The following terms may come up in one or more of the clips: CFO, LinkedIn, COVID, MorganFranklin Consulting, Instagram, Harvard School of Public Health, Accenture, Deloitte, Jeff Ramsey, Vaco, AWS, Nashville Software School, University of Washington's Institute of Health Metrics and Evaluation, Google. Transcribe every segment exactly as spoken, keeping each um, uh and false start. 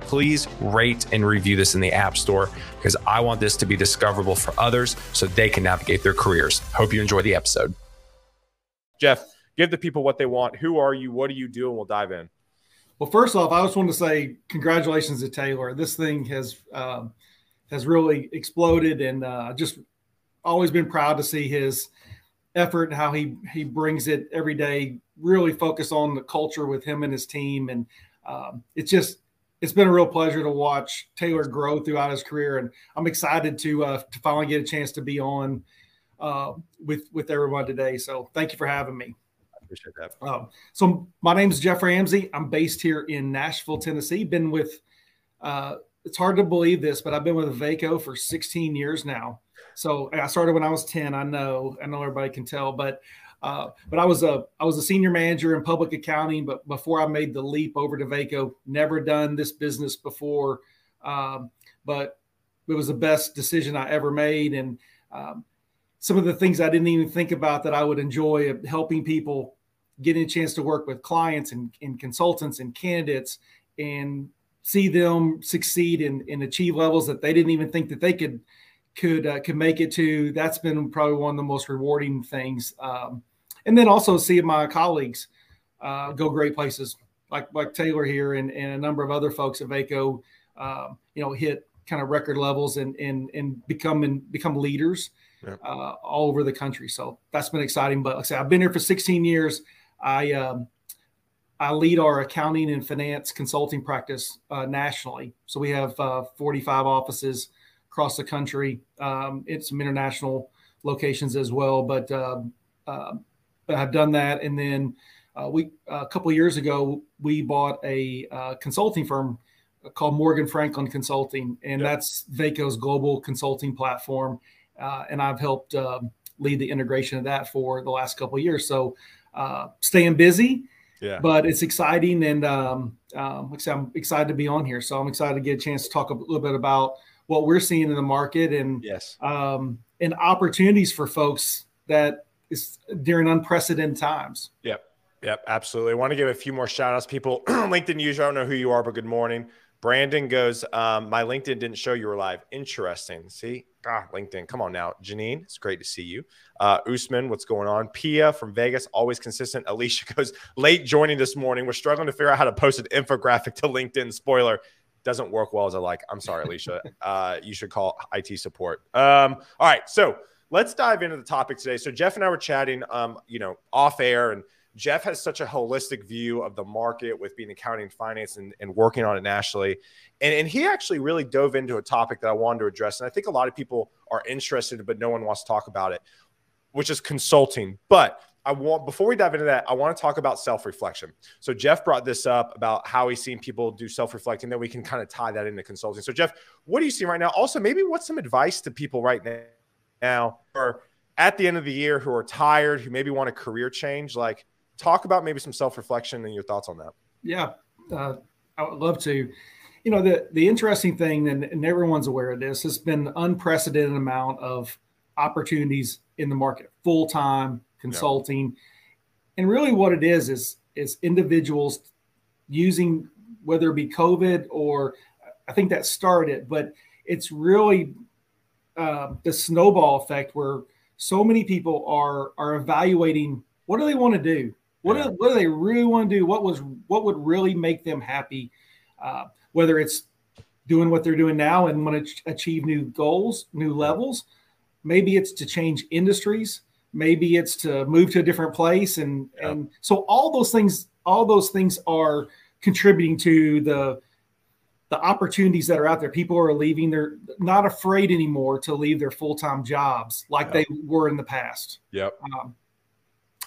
please rate and review this in the App Store because I want this to be discoverable for others so they can navigate their careers. Hope you enjoy the episode. Jeff, give the people what they want. Who are you? What do you do? And we'll dive in. Well, first off, I just want to say congratulations to Taylor. This thing has um, has really exploded, and uh, just always been proud to see his effort and how he he brings it every day. Really focus on the culture with him and his team, and um, it's just. It's been a real pleasure to watch Taylor grow throughout his career, and I'm excited to uh, to finally get a chance to be on uh, with with everyone today. So thank you for having me. I appreciate that. Um, so my name is Jeff Ramsey. I'm based here in Nashville, Tennessee. Been with uh, it's hard to believe this, but I've been with Vaco for sixteen years now. So I started when I was ten. I know I know everybody can tell, but. Uh, but I was a I was a senior manager in public accounting. But before I made the leap over to Vaco, never done this business before. Um, but it was the best decision I ever made, and um, some of the things I didn't even think about that I would enjoy of helping people, getting a chance to work with clients and, and consultants and candidates, and see them succeed and, and achieve levels that they didn't even think that they could could uh, could make it to. That's been probably one of the most rewarding things. Um, And then also seeing my colleagues uh, go great places, like like Taylor here and, and a number of other folks at Vaco, uh, you know, hit kind of record levels and and and become and become leaders yeah. uh, all over the country. So that's been exciting. But like I said, I've been here for sixteen years. I um, I lead our accounting and finance consulting practice uh, nationally. So we have uh, forty-five offices across the country. Um, it's some international locations as well, but. Uh, uh, I've done that, and then uh, we uh, a couple of years ago we bought a uh, consulting firm called MorganFranklin Consulting, and yep. that's Vaco's global consulting platform. Uh, and I've helped uh, lead the integration of that for the last couple of years. So uh, staying busy, yeah. but it's exciting, and um, um, like I said, I'm excited to be on here. So I'm excited to get a chance to talk a little bit about what we're seeing in the market and yes, um, and opportunities for folks that. It's during unprecedented times. Yep. Yep. Absolutely. I want to give a few more shout outs. People, LinkedIn user, I don't know who you are, but good morning. Brandon goes, um, my LinkedIn didn't show you were live. Interesting. See, God, LinkedIn. Come on now. Janine, it's great to see you. Uh, Usman, what's going on? Pia from Vegas, always consistent. Alicia goes, late joining this morning. We're struggling to figure out how to post an infographic to LinkedIn. Spoiler. Doesn't work well as I like. I'm sorry, Alicia. uh, you should call I T support. Um, all right. So, let's dive into the topic today. So Jeff and I were chatting, um, you know, off air, and Jeff has such a holistic view of the market with being accounting and finance and, and working on it nationally. And, and he actually really dove into a topic that I wanted to address. And I think a lot of people are interested, but no one wants to talk about it, which is consulting. But I want, before we dive into that, I want to talk about self-reflection. So Jeff brought this up about how he's seen people do self-reflecting, then we can kind of tie that into consulting. So Jeff, what do you see right now? Also, maybe what's some advice to people right now? Now, or at the end of the year, who are tired, who maybe want a career change, like talk about maybe some self-reflection and your thoughts on that. Yeah, uh, I would love to. You know, the the interesting thing, and, and everyone's aware of this, has been an unprecedented amount of opportunities in the market, full-time consulting, yeah. and really what it is is is individuals using whether it be COVID or I think that started, but it's really. Uh, the snowball effect where so many people are are evaluating what do they want to do? What, yeah. do, what do they really want to do? What was what would really make them happy? Uh, whether it's doing what they're doing now and want to ch- achieve new goals, new levels. Maybe it's to change industries. Maybe it's to move to a different place. And, yeah. and so all those things, all those things are contributing to the the opportunities that are out there. People are leaving. They're not afraid anymore to leave their full-time jobs like yep. they were in the past. Yep. Um,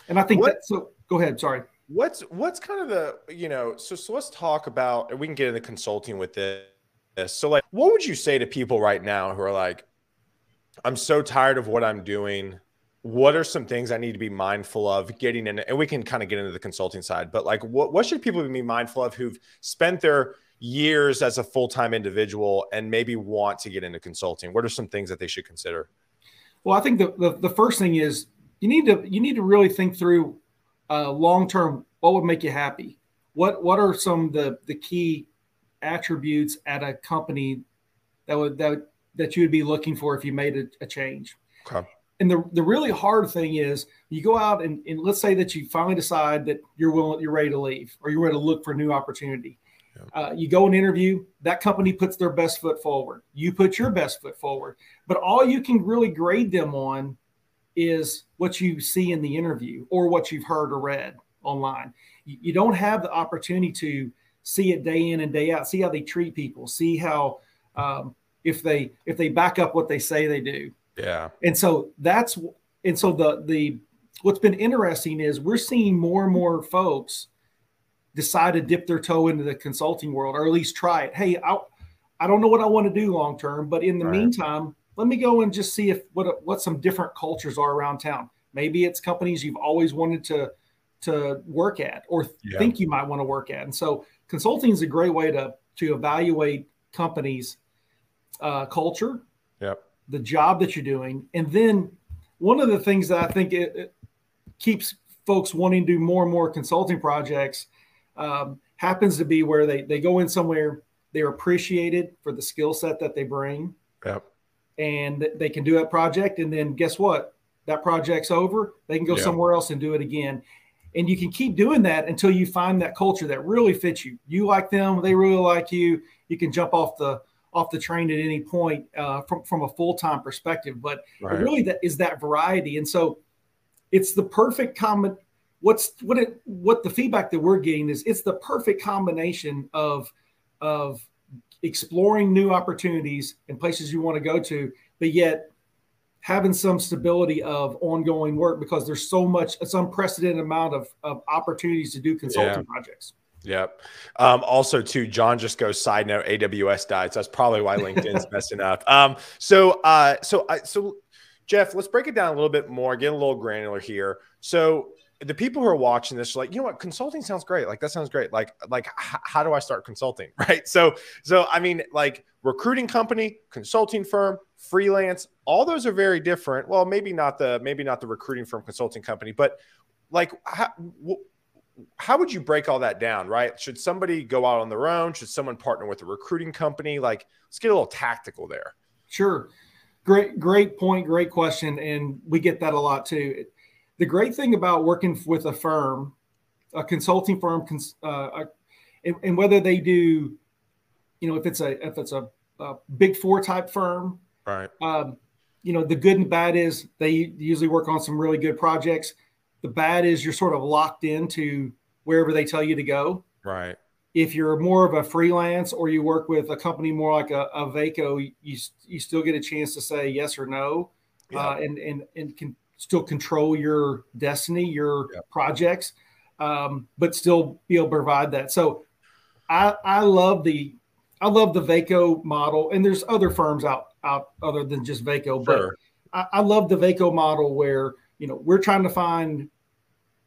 and I think that's so go ahead. Sorry. What's, what's kind of the, you know, so, so let's talk about, and we can get into consulting with this. So like, what would you say to people right now who are like, I'm so tired of what I'm doing. What are some things I need to be mindful of getting in? And we can kind of get into the consulting side, but like, what, what should people be mindful of who've spent their years as a full-time individual and maybe want to get into consulting? What are some things that they should consider? Well, I think the, the, the first thing is you need to, you need to really think through uh, long-term, what would make you happy? What, what are some of the, the key attributes at a company that would, that would, that you would be looking for if you made a, a change? Okay. And the, the really hard thing is you go out and, and let's say that you finally decide that you're willing, you're ready to leave or you're ready to look for a new opportunity. Yeah. Uh, you go and interview, that company puts their best foot forward. You put your best foot forward, but all you can really grade them on is what you see in the interview or what you've heard or read online. You, you don't have the opportunity to see it day in and day out, see how they treat people, see how, um, if they, if they back up what they say they do. Yeah. And so that's, and so the, the, what's been interesting is we're seeing more and more folks decide to dip their toe into the consulting world, or at least try it. Hey, I, I don't know what I want to do long-term, but in the right. meantime, let me go and just see if, what, what some different cultures are around town. Maybe it's companies you've always wanted to, to work at, or yeah. think you might want to work at. And so consulting is a great way to, to evaluate companies, uh, culture, yep. the job that you're doing. And then one of the things that I think it, it keeps folks wanting to do more and more consulting projects um, happens to be where they, they go in somewhere, they're appreciated for the skill set that they bring yep. and they can do that project. And then guess what? That project's over. They can go yep. somewhere else and do it again. And you can keep doing that until you find that culture that really fits you. You like them, they really like you. You can jump off the off the train at any point uh, from, from a full-time perspective. But right. it really that is that variety. And so it's the perfect comment. What's what it what the feedback that we're getting is it's the perfect combination of of exploring new opportunities and places you want to go to, but yet having some stability of ongoing work because there's so much, it's unprecedented amount of, of opportunities to do consulting yeah. projects. Yep. Um, also too, John just goes side note, A W S died. So that's probably why LinkedIn's messing up. Um, so, uh, so, I, so Jeff, let's break it down a little bit more, get a little granular here. So the people who are watching this are like, you know what? Consulting sounds great. Like that sounds great. Like, like h- how do I start consulting? Right. So, so I mean like recruiting company, consulting firm, freelance, all those are very different. Well, maybe not the, maybe not the recruiting firm, consulting company, but like, how, w- how would you break all that down? Right. Should somebody go out on their own? Should someone partner with a recruiting company? Like let's get a little tactical there. Sure. Great, great point. Great question. And we get that a lot too. The great thing about working with a firm, a consulting firm, uh, and, and whether they do, you know, if it's a, if it's a, a big four type firm, right. Um, you know, the good and bad is they usually work on some really good projects. The bad is you're sort of locked into wherever they tell you to go. Right. If you're more of a freelance or you work with a company more like a, a Vaco, you, you still get a chance to say yes or no, yeah. uh, and, and, and can, still control your destiny, your yep. projects, um, but still be able to provide that. So I, I love the, I love the Vaco model, and there's other firms out, out other than just Vaco, sure. but I, I love the Vaco model where, you know, we're trying to find,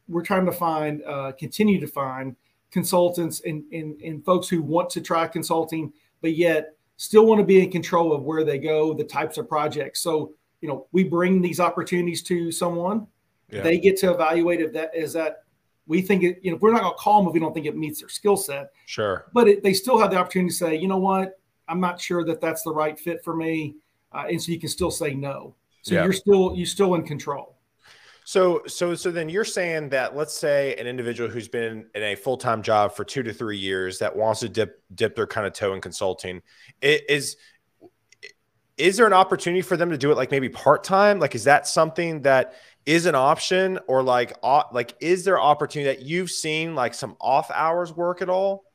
we're trying to find, uh, continue to find consultants and, and, and folks who want to try consulting, but yet still want to be in control of where they go, the types of projects. So, you know, we bring these opportunities to someone, yeah. they get to evaluate if that is that we think it, you know, we're not going to call them if we don't think it meets their skill set. Sure. But it, they still have the opportunity to say, you know what, I'm not sure that that's the right fit for me. Uh, and so you can still say no. So yeah. you're still, you're still in control. So, so, so then you're saying that let's say an individual who's been in a full-time job for two to three years that wants to dip, dip their kind of toe in consulting, it is, is there an opportunity for them to do it like maybe part-time? Like, is that something that is an option or like, uh, like, is there opportunity that you've seen like some off hours work at all?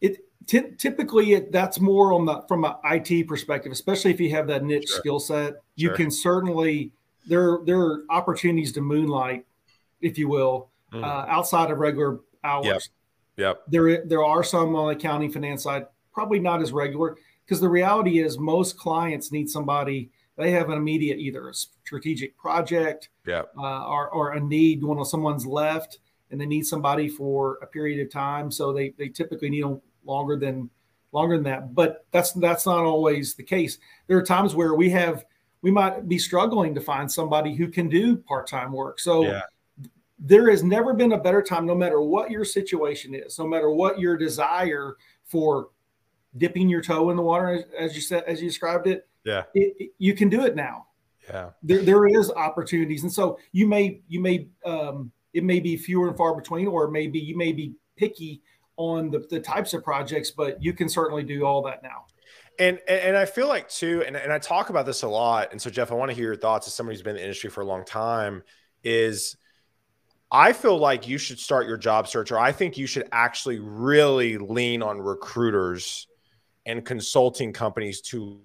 It, Ty typically, it, that's more on the from an I T perspective, especially if you have that niche sure. skill set. You sure. can certainly there there are opportunities to moonlight, if you will, mm. uh, outside of regular hours. Yep. Yep. There there are some on the accounting finance side, probably not as regular, because the reality is most clients need somebody. They have an immediate either a strategic project, yep. uh, or or a need when someone's left and they need somebody for a period of time. So they they typically need a longer than longer than that, but that's that's not always the case. There are times where we have we might be struggling to find somebody who can do part-time work. So yeah. there has never been a better time, no matter what your situation is, no matter what your desire for dipping your toe in the water, as you said, as you described it. Yeah, it, it, you can do it now. Yeah, there there is opportunities, and so you may you may um, it may be fewer and far between, or maybe you may be picky on the, the types of projects, but you can certainly do all that now. And, and I feel like too, and, and I talk about this a lot. And so Jeff, I want to hear your thoughts as somebody who's been in the industry for a long time is I feel like you should start your job search, or I think you should actually really lean on recruiters and consulting companies to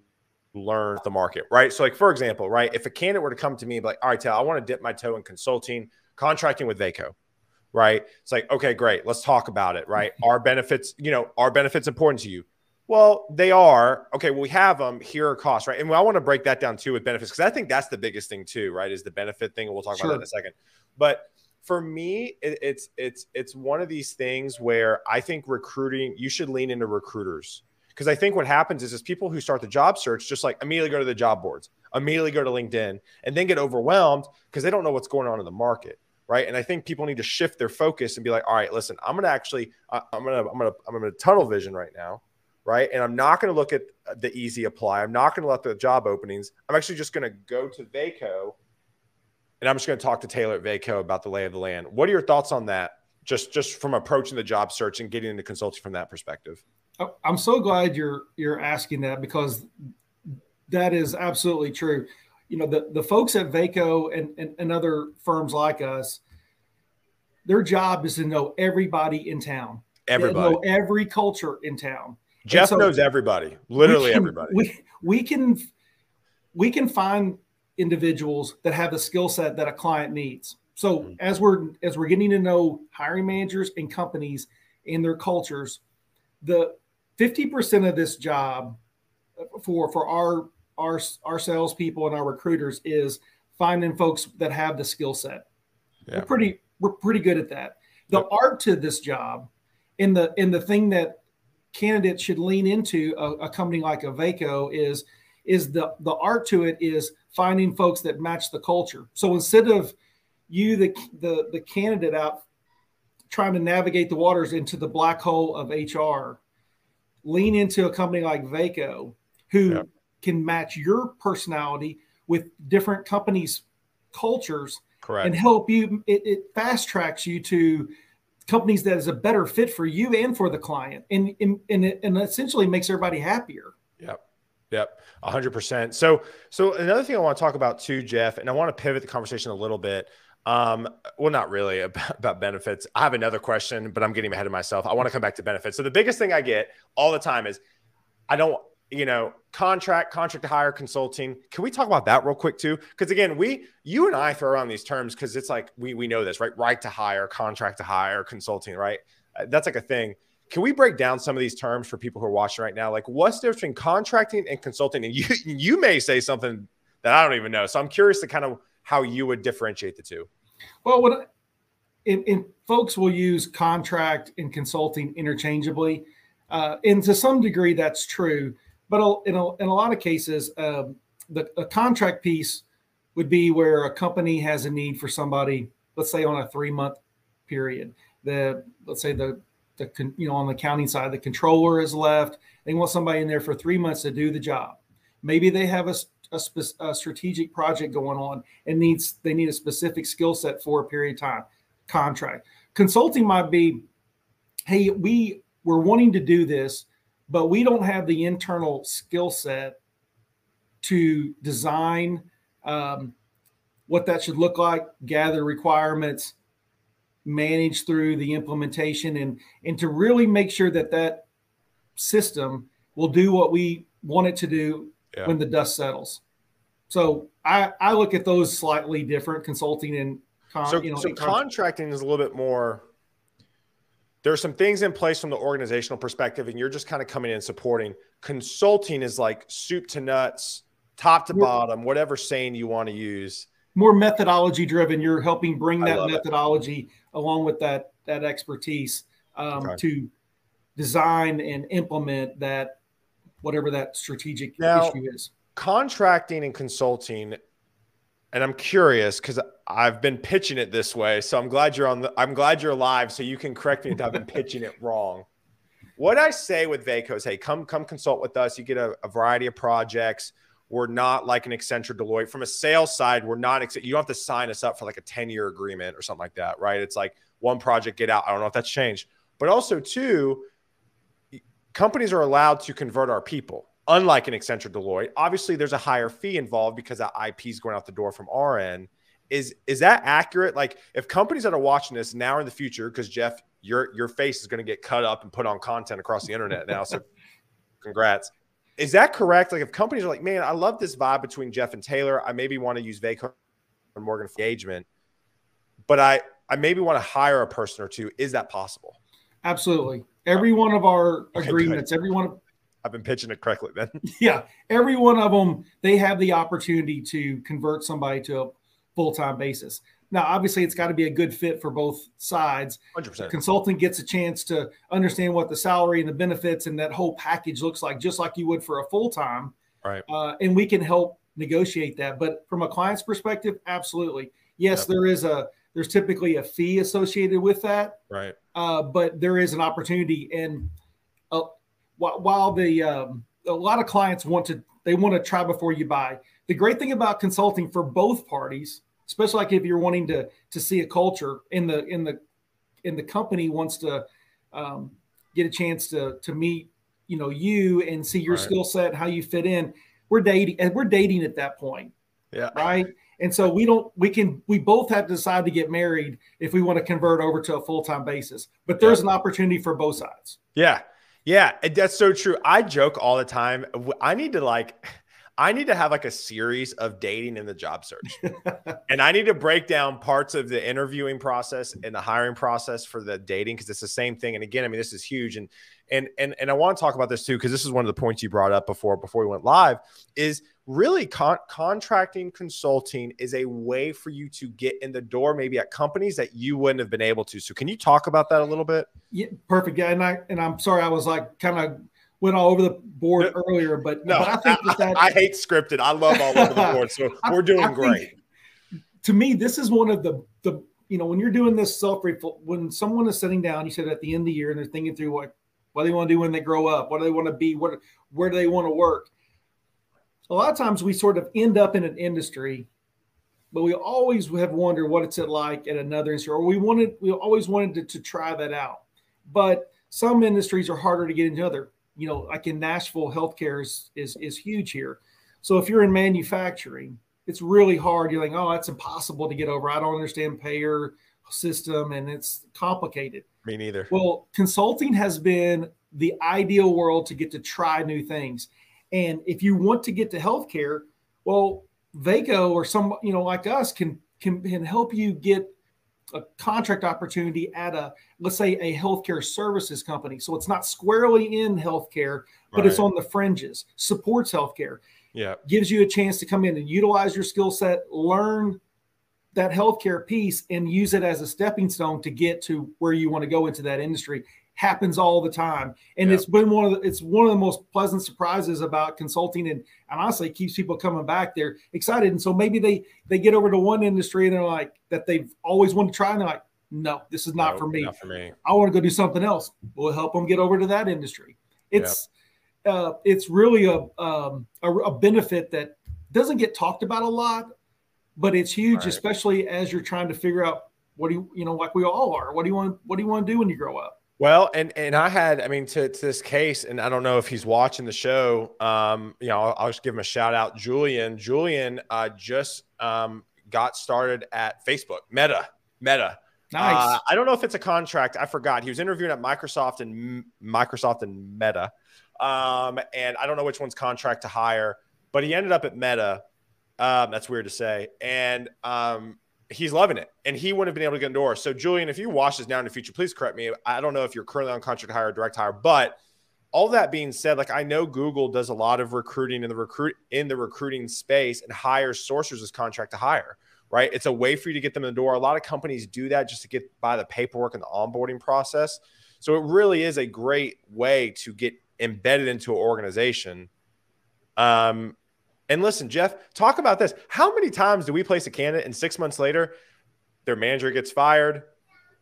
learn the market, right? So like, for example, right, if a candidate were to come to me and be like, all right, Tal, I want to dip my toe in consulting, contracting with Vaco. Right. It's like, okay, great. Let's talk about it. Right. Our benefits, you know, our benefits important to you. Well, they are. Okay. Well, we have them. Here are costs. Right. And I want to break that down too with benefits, because I think that's the biggest thing too, right. Is the benefit thing. And we'll talk sure. about that in a second. But for me, it, it's, it's, it's one of these things where I think recruiting, you should lean into recruiters. Because I think what happens is, is people who start the job search just like immediately go to the job boards, immediately go to LinkedIn, and then get overwhelmed because they don't know what's going on in the market. Right. And I think people need to shift their focus and be like, all right, listen, I'm going to actually, uh, I'm going to, I'm going to, I'm going to tunnel vision right now. Right. And I'm not going to look at the easy apply. I'm not going to let the job openings. I'm actually just going to go to Vaco and I'm just going to talk to Taylor at Vaco about the lay of the land. What are your thoughts on that? Just, just from approaching the job search and getting into consulting from that perspective. I'm so glad you're, you're asking that, because that is absolutely true. You know, the, the folks at Vaco and, and, and other firms like us, their job is to know everybody in town. Everybody. Know every culture in town. Jeff so knows everybody, literally we can, everybody. We, we, can, we can find individuals that have the skill set that a client needs. So mm-hmm. as we're as we're getting to know hiring managers and companies and their cultures, the fifty percent of this job for, for our our our salespeople and our recruiters is finding folks that have the skill set. Yeah. We're pretty we're pretty good at that. The yep. art to this job, and the and the thing that candidates should lean into a, a company like a Vaco is is the the art to it is finding folks that match the culture. So instead of you the the the candidate out trying to navigate the waters into the black hole of H R, lean into a company like Vaco who yep. can match your personality with different companies' cultures. Correct. And help you. It, it fast tracks you to companies that is a better fit for you and for the client. And, and, and it and essentially makes everybody happier. Yep. Yep. A hundred percent. So, so another thing I want to talk about too, Jeff, and I want to pivot the conversation a little bit. Um, well, not really about, about benefits. I have another question, but I'm getting ahead of myself. I want to come back to benefits. So the biggest thing I get all the time is I don't, you know, contract, contract to hire, consulting. Can we talk about that real quick too? Because again, we, you and I throw around these terms because it's like, we, we know this, right? Right to hire, contract to hire, consulting, right? That's like a thing. Can we break down some of these terms for people who are watching right now? Like what's the difference between contracting and consulting? And you, you may say something that I don't even know. So I'm curious to kind of how you would differentiate the two. Well, what in, in folks will use contract and consulting interchangeably. Uh, and to some degree that's true. But in a, in a lot of cases, uh, the a contract piece would be where a company has a need for somebody, let's say on a three-month period. The let's say the the you know on the accounting side, the controller is left. They want somebody in there for three months to do the job. Maybe they have a, a, a strategic project going on and needs they need a specific skill set for a period of time. Contract consulting might be, hey, we we're wanting to do this, but we don't have the internal skill set to design um, what that should look like, gather requirements, manage through the implementation, and, and to really make sure that that system will do what we want it to do yeah. when the dust settles. So I, I look at those slightly different, consulting and con, so, you know, so and contracting is a little bit more. There's some things in place from the organizational perspective, and you're just kind of coming in supporting. Consulting is like soup to nuts, top to more, bottom, whatever saying you want to use. More methodology driven. You're helping bring that methodology it. along with that that expertise um, okay. to design and implement that, whatever that strategic now, issue is. Contracting and consulting, and I'm curious because I've been pitching it this way, so I'm glad you're on the, I'm glad you're live so you can correct me if I've been pitching it wrong. What I say with Vaco is, hey, come, come consult with us. You get a, a variety of projects. We're not like an Accenture, Deloitte. From a sales side, we're not, you don't have to sign us up for like a ten year agreement or something like that, right? It's like one project, get out. I don't know if that's changed. But also too, companies are allowed to convert our people. Unlike an Accenture, Deloitte, obviously there's a higher fee involved because that I P is going out the door from our end. Is, is that accurate? Like if companies that are watching this now or in the future, because Jeff, your, your face is going to get cut up and put on content across the internet now. So congrats. Is that correct? Like if companies are like, man, I love this vibe between Jeff and Taylor. I maybe want to use Vaco and Morgan for engagement, but I, I maybe want to hire a person or two. Is that possible? Absolutely. Every one of our okay, agreements, every one of, I've been pitching it correctly then. Yeah. Every one of them, they have the opportunity to convert somebody to a full-time basis. Now, obviously it's got to be a good fit for both sides. one hundred percent. Consultant gets a chance to understand what the salary and the benefits and that whole package looks like, just like you would for a full-time. Right. Uh, and we can help negotiate that. But from a client's perspective, absolutely. Yes, yep. there is a, there's typically a fee associated with that. Right. Uh, but there is an opportunity, and a, While the um, a lot of clients want to, they want to try before you buy. The great thing about consulting for both parties, especially like if you're wanting to to see a culture in the in the in the company wants to um, get a chance to to meet you know you and see your right. skill set, how you fit in. We're dating and we're dating at that point, yeah, right. And so we don't we can we both have to decide to get married if we want to convert over to a full-time basis. But there's yeah. an opportunity for both sides. Yeah. Yeah, that's so true. I joke all the time. I need to like, I need to have like a series of dating in the job search. And I need to break down parts of the interviewing process and the hiring process for the dating, because it's the same thing. And again, I mean, this is huge. And, and, and, and I want to talk about this too, because this is one of the points you brought up before, before we went live, is really con contracting consulting is a way for you to get in the door, maybe at companies that you wouldn't have been able to. So can you talk about that a little bit? Yeah, perfect. Yeah. And I, and I'm sorry, I was like kind of went all over the board no, earlier, but, no, but I think that, that I, I hate scripted. I love all over the board. So I, we're doing I great. Think, to me, this is one of the, the, you know, when you're doing this self reflect, when someone is sitting down, you said at the end of the year, and they're thinking through what, what do they want to do when they grow up? What do they want to be? What, where do they want to work? A lot of times we sort of end up in an industry, but we always have wondered what it's like at another industry, or we wanted, we always wanted to, to try that out. But some industries are harder to get into other, you know, like in Nashville, healthcare is, is, is huge here. So if you're in manufacturing, it's really hard. You're like, oh, that's impossible to get over. I don't understand payer system, and it's complicated. Me neither. Well, consulting has been the ideal world to get to try new things. And if you want to get to healthcare, well, Vaco or some, you know, like us can, can, can help you get a contract opportunity at a, let's say a healthcare services company. So it's not squarely in healthcare, but right. it's on the fringes, supports healthcare. Yeah. Gives you a chance to come in and utilize your skill set, learn that healthcare piece, and use it as a stepping stone to get to where you want to go into that industry. Happens all the time. And yeah. it's been one of the, it's one of the most pleasant surprises about consulting, and, and honestly keeps people coming back. They're excited. And so maybe they, they get over to one industry and they're like, that they've always wanted to try. And they're like, no, this is not, no, for, me. not for me. I want to go do something else. We'll help them get over to that industry. It's, yeah. uh, it's really a, um, a, a benefit that doesn't get talked about a lot, but it's huge, right. especially as you're trying to figure out what do you, you know, like we all are, what do you want, what do you want to do when you grow up? Well, and, and I had, I mean, to, to this case, and I don't know if he's watching the show, um, you know, I'll, I'll just give him a shout out. Julian, Julian, uh, just, um, got started at Facebook, Meta, Meta. Nice. Uh, I don't know if it's a contract. I forgot. He was interviewing at Microsoft and Microsoft and Meta. Um, and I don't know which one's contract to hire, but he ended up at Meta. Um, that's weird to say. And um, he's loving it. And he wouldn't have been able to get indoors. So Julian, if you wash this down in the future, please correct me. I don't know if you're currently on contract hire or direct hire, but all that being said, like I know Google does a lot of recruiting in the recruit in the recruiting space and hires sourcers as contract to hire. Right? It's a way for you to get them in the door. A lot of companies do that just to get by the paperwork and the onboarding process. So it really is a great way to get embedded into an organization. Um, and listen, Jeff, talk about this. How many times do we place a candidate and six months later, their manager gets fired,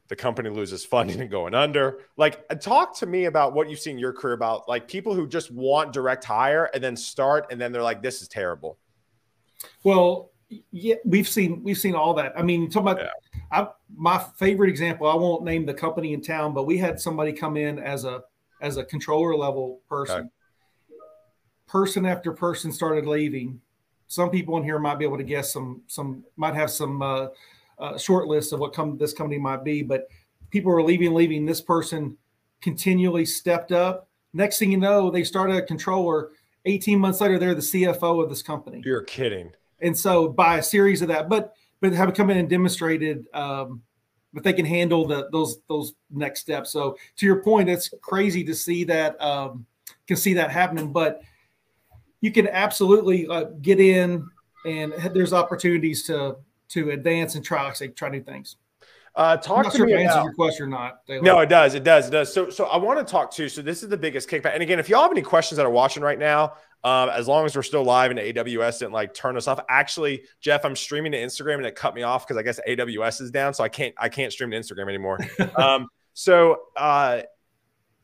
the company loses funding and going under? Like, talk to me about what you've seen in your career about like people who just want direct hire and then start and then they're like, this is terrible. Well, yeah, we've seen we've seen all that. I mean, talking about yeah. I, my favorite example. I won't name the company in town, but we had somebody come in as a as a controller level person. Okay. Person after person started leaving. Some people in here might be able to guess. Some some might have some uh, uh, short list of what come this company might be. But people were leaving, leaving. This person continually stepped up. Next thing you know, they started a controller. eighteen months later, they're the C F O of this company. You're kidding. And so by a series of that, but but have come in and demonstrated um, that they can handle the, those those next steps. So to your point, it's crazy to see that um, can see that happening. But you can absolutely uh, get in, and there's opportunities to to advance and try, like say, try new things. Uh, talk I'm not to sure me if it answers your question or not. Taylor. No, it does. It does. It does. So, so I want to talk to, so this is the biggest kickback. And again, if y'all have any questions that are watching right now, um, as long as we're still live and A W S didn't like turn us off. Actually, Jeff, I'm streaming to Instagram and it cut me off because I guess A W S is down. So I can't, I can't stream to Instagram anymore. um, so, uh,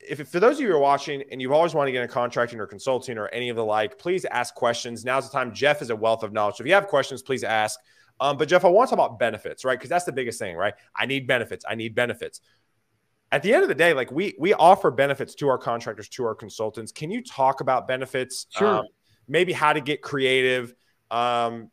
If, if for those of you who are watching and you've always wanted to get into contracting or consulting or any of the like, please ask questions. Now's the time. Jeff is a wealth of knowledge. So if you have questions, please ask. Um, but Jeff, I want to talk about benefits, right? Because that's the biggest thing, right? I need benefits. I need benefits. At the end of the day, like we we offer benefits to our contractors, to our consultants. Can you talk about benefits? Sure. Um, maybe how to get creative. Um,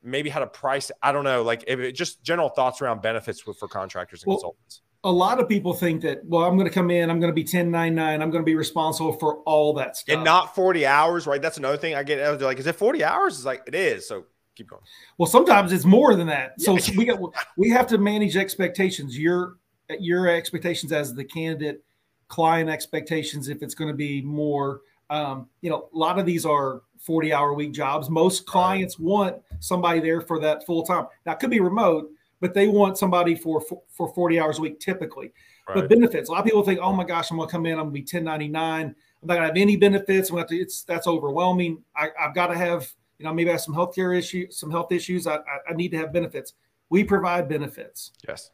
maybe how to price. I don't know. Like if it, just general thoughts around benefits for, for contractors and well, consultants. A lot of people think that, well, I'm going to come in, I'm going to be ten ninety-nine, I'm going to be responsible for all that stuff. And not forty hours, right? That's another thing I get. They're like, is it forty hours? It's like, it is. So keep going. Well, sometimes it's more than that. So we got, we have to manage expectations, your, your expectations as the candidate, client expectations, if it's going to be more, um, you know, a lot of these are forty hour week jobs. Most clients want somebody there for that full time. Now it could be remote, but they want somebody for, for forty hours a week typically. Right. But benefits, a lot of people think, oh my gosh, I'm going to come in, I'm going to be ten ninety-nine. I'm not going to have any benefits. I'm going to have to, it's, that's overwhelming. I, I've got to have, you know, maybe I have some healthcare issues, some health issues. I, I need to have benefits. We provide benefits. Yes.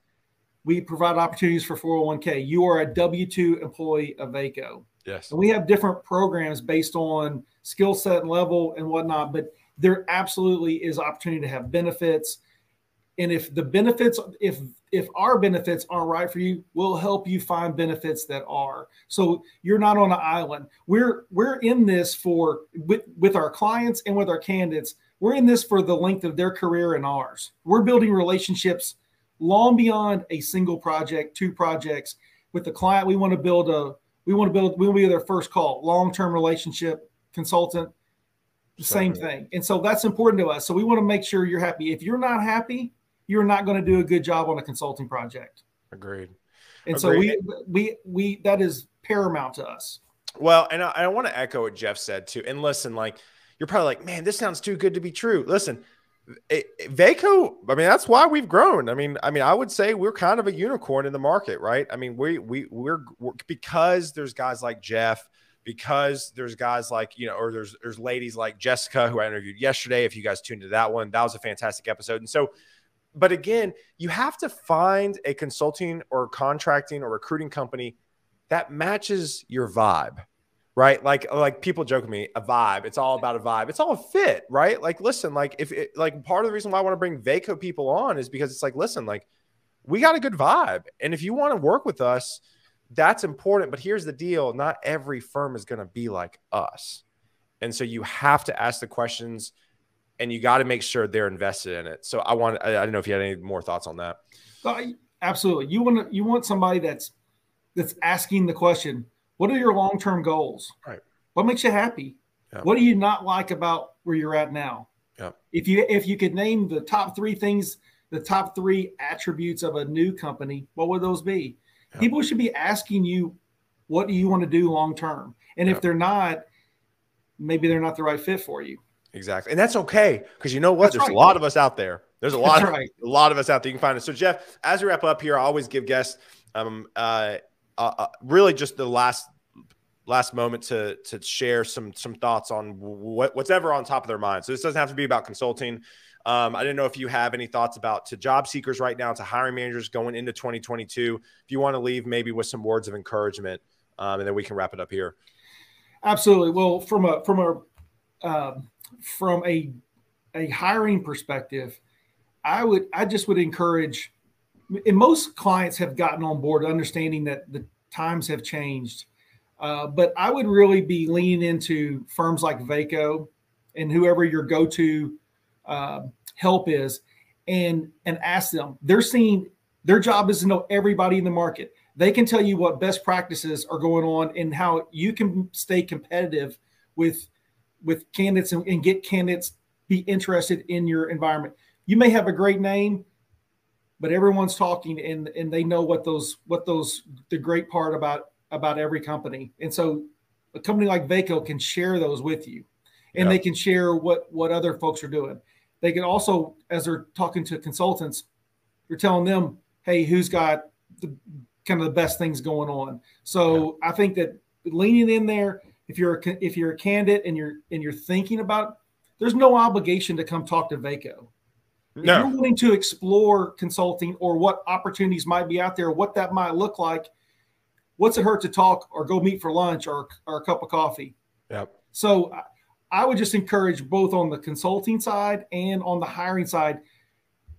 We provide opportunities for four oh one K. You are a W two employee of Vaco. Yes. And we have different programs based on skill set and level and whatnot, but there absolutely is opportunity to have benefits. And if the benefits, if if our benefits aren't right for you, we'll help you find benefits that are. So you're not on an island. We're we're in this for with, with our clients and with our candidates. We're in this for the length of their career and ours. We're building relationships long beyond a single project, two projects. With the client, we want to build a we want to build we'll be their first call, long-term relationship consultant, the same thing. And so that's important to us. So we want to make sure you're happy. If you're not happy, you're not going to do a good job on a consulting project. Agreed. And Agreed. so we, we, we, that is paramount to us. Well, and I, I want to echo what Jeff said too. And listen, like you're probably like, man, this sounds too good to be true. Listen, it, it, Vaco, I mean, that's why we've grown. I mean, I mean, I would say we're kind of a unicorn in the market, right? I mean, we, we, we're, we're because there's guys like Jeff, because there's guys like, you know, or there's, there's ladies like Jessica who I interviewed yesterday. If you guys tuned to that one, that was a fantastic episode. And so, but again, you have to find a consulting or contracting or recruiting company that matches your vibe, right? Like, like people joke with me, a vibe. It's all about a vibe. It's all a fit, right? Like, listen, like if it, like part of the reason why I want to bring Vaco people on is because it's like, listen, like we got a good vibe. And if you want to work with us, that's important. But here's the deal. Not every firm is going to be like us. And so you have to ask the questions. And you got to make sure they're invested in it. So I want, I, I don't know if you had any more thoughts on that. Absolutely. You want to, you want somebody that's that's asking the question, what are your long-term goals? Right. What makes you happy? Yeah. What do you not like about where you're at now? Yeah. If you if you could name the top three things, the top three attributes of a new company, what would those be? Yeah. People should be asking you, what do you want to do long-term? And yeah. if they're not, maybe they're not the right fit for you. Exactly. And that's okay. Because you know what? That's There's right. a lot of us out there. There's a lot that's of right. a lot of us out there. You can find us. So Jeff, as we wrap up here, I always give guests um, uh, uh, really just the last last moment to to share some some thoughts on what, what's ever on top of their mind. So this doesn't have to be about consulting. Um, I didn't know if you have any thoughts about to job seekers right now, to hiring managers going into twenty twenty-two. If you want to leave maybe with some words of encouragement, um, and then we can wrap it up here. Absolutely. Well, from a from a uh, from a a hiring perspective, I would I just would encourage, and most clients have gotten on board understanding that the times have changed. Uh, but I would really be leaning into firms like Vaco and whoever your go-to uh, help is, and and ask them. They're seeing their job is to know everybody in the market. They can tell you what best practices are going on and how you can stay competitive with with candidates and, and get candidates be interested in your environment. You may have a great name, but everyone's talking and, and they know what those what those the great part about about every company. And so a company like Vaco can share those with you, and yeah. they can share what what other folks are doing. They can also, as they're talking to consultants, you're telling them, hey, who's got the kind of the best things going on. So yeah. I think that leaning in there, if you're a, if you're a candidate and you're and you're thinking about, there's no obligation to come talk to Vaco. No. If you're willing to explore consulting or what opportunities might be out there, what that might look like, what's it hurt to talk or go meet for lunch or, or a cup of coffee? Yep. So I, I would just encourage both on the consulting side and on the hiring side,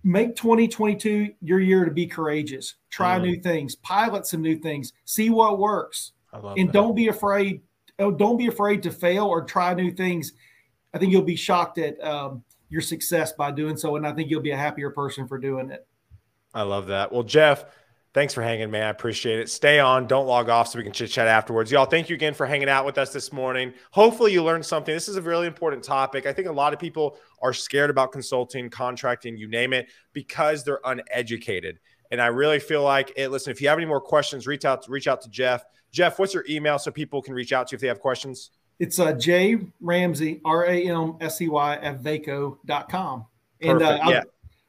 make twenty twenty-two your year to be courageous. Try mm. new things, pilot some new things, see what works. I love and that. Don't be afraid. Don't be afraid to fail or try new things. I think you'll be shocked at um, your success by doing so. And I think you'll be a happier person for doing it. I love that. Well, Jeff, thanks for hanging, man. I appreciate it. Stay on. Don't log off so we can chit chat afterwards. Y'all, thank you again for hanging out with us this morning. Hopefully you learned something. This is a really important topic. I think a lot of people are scared about consulting, contracting, you name it, because they're uneducated. And I really feel like it. Listen, if you have any more questions, reach out to, reach out to Jeff. Jeff, what's your email so people can reach out to you if they have questions? It's uh, J Ramsey, R A M S E Y at Vaco dot com. And uh, I'll, yeah.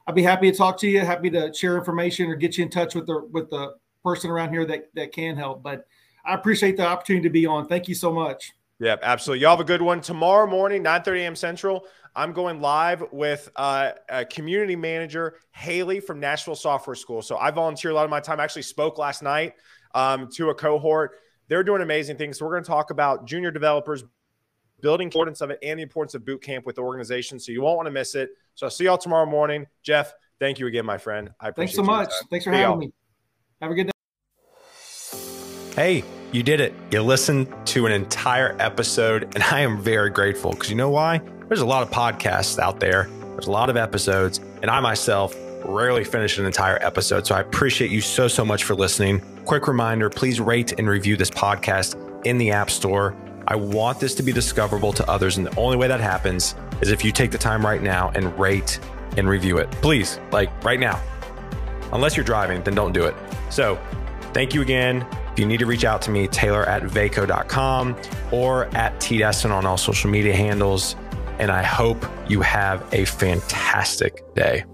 I'll be happy to talk to you. Happy to share information or get you in touch with the, with the person around here that, that can help. But I appreciate the opportunity to be on. Thank you so much. Yeah, absolutely. Y'all have a good one. Tomorrow morning, nine thirty a m Central, I'm going live with uh, a community manager, Haley from Nashville Software School. So I volunteer a lot of my time. I actually spoke last night um, to a cohort. They're doing amazing things. So we're going to talk about junior developers, building importance of it, and the importance of boot camp with the organization. So you won't want to miss it. So I'll see y'all tomorrow morning. Jeff, thank you again, my friend. I appreciate it. Thanks so much. Thanks for having me. Have a good day. Hey, you did it. You listened to an entire episode, and I am very grateful because you know why? There's a lot of podcasts out there. There's a lot of episodes, and I myself rarely finish an entire episode. So I appreciate you so, so much for listening. Quick reminder, please rate and review this podcast in the App Store. I want this to be discoverable to others. And the only way that happens is if you take the time right now and rate and review it, please, like right now. Unless you're driving, then don't do it. So thank you again. If you need to reach out to me, Taylor at Vaco dot com or at T Destin on all social media handles. And I hope you have a fantastic day.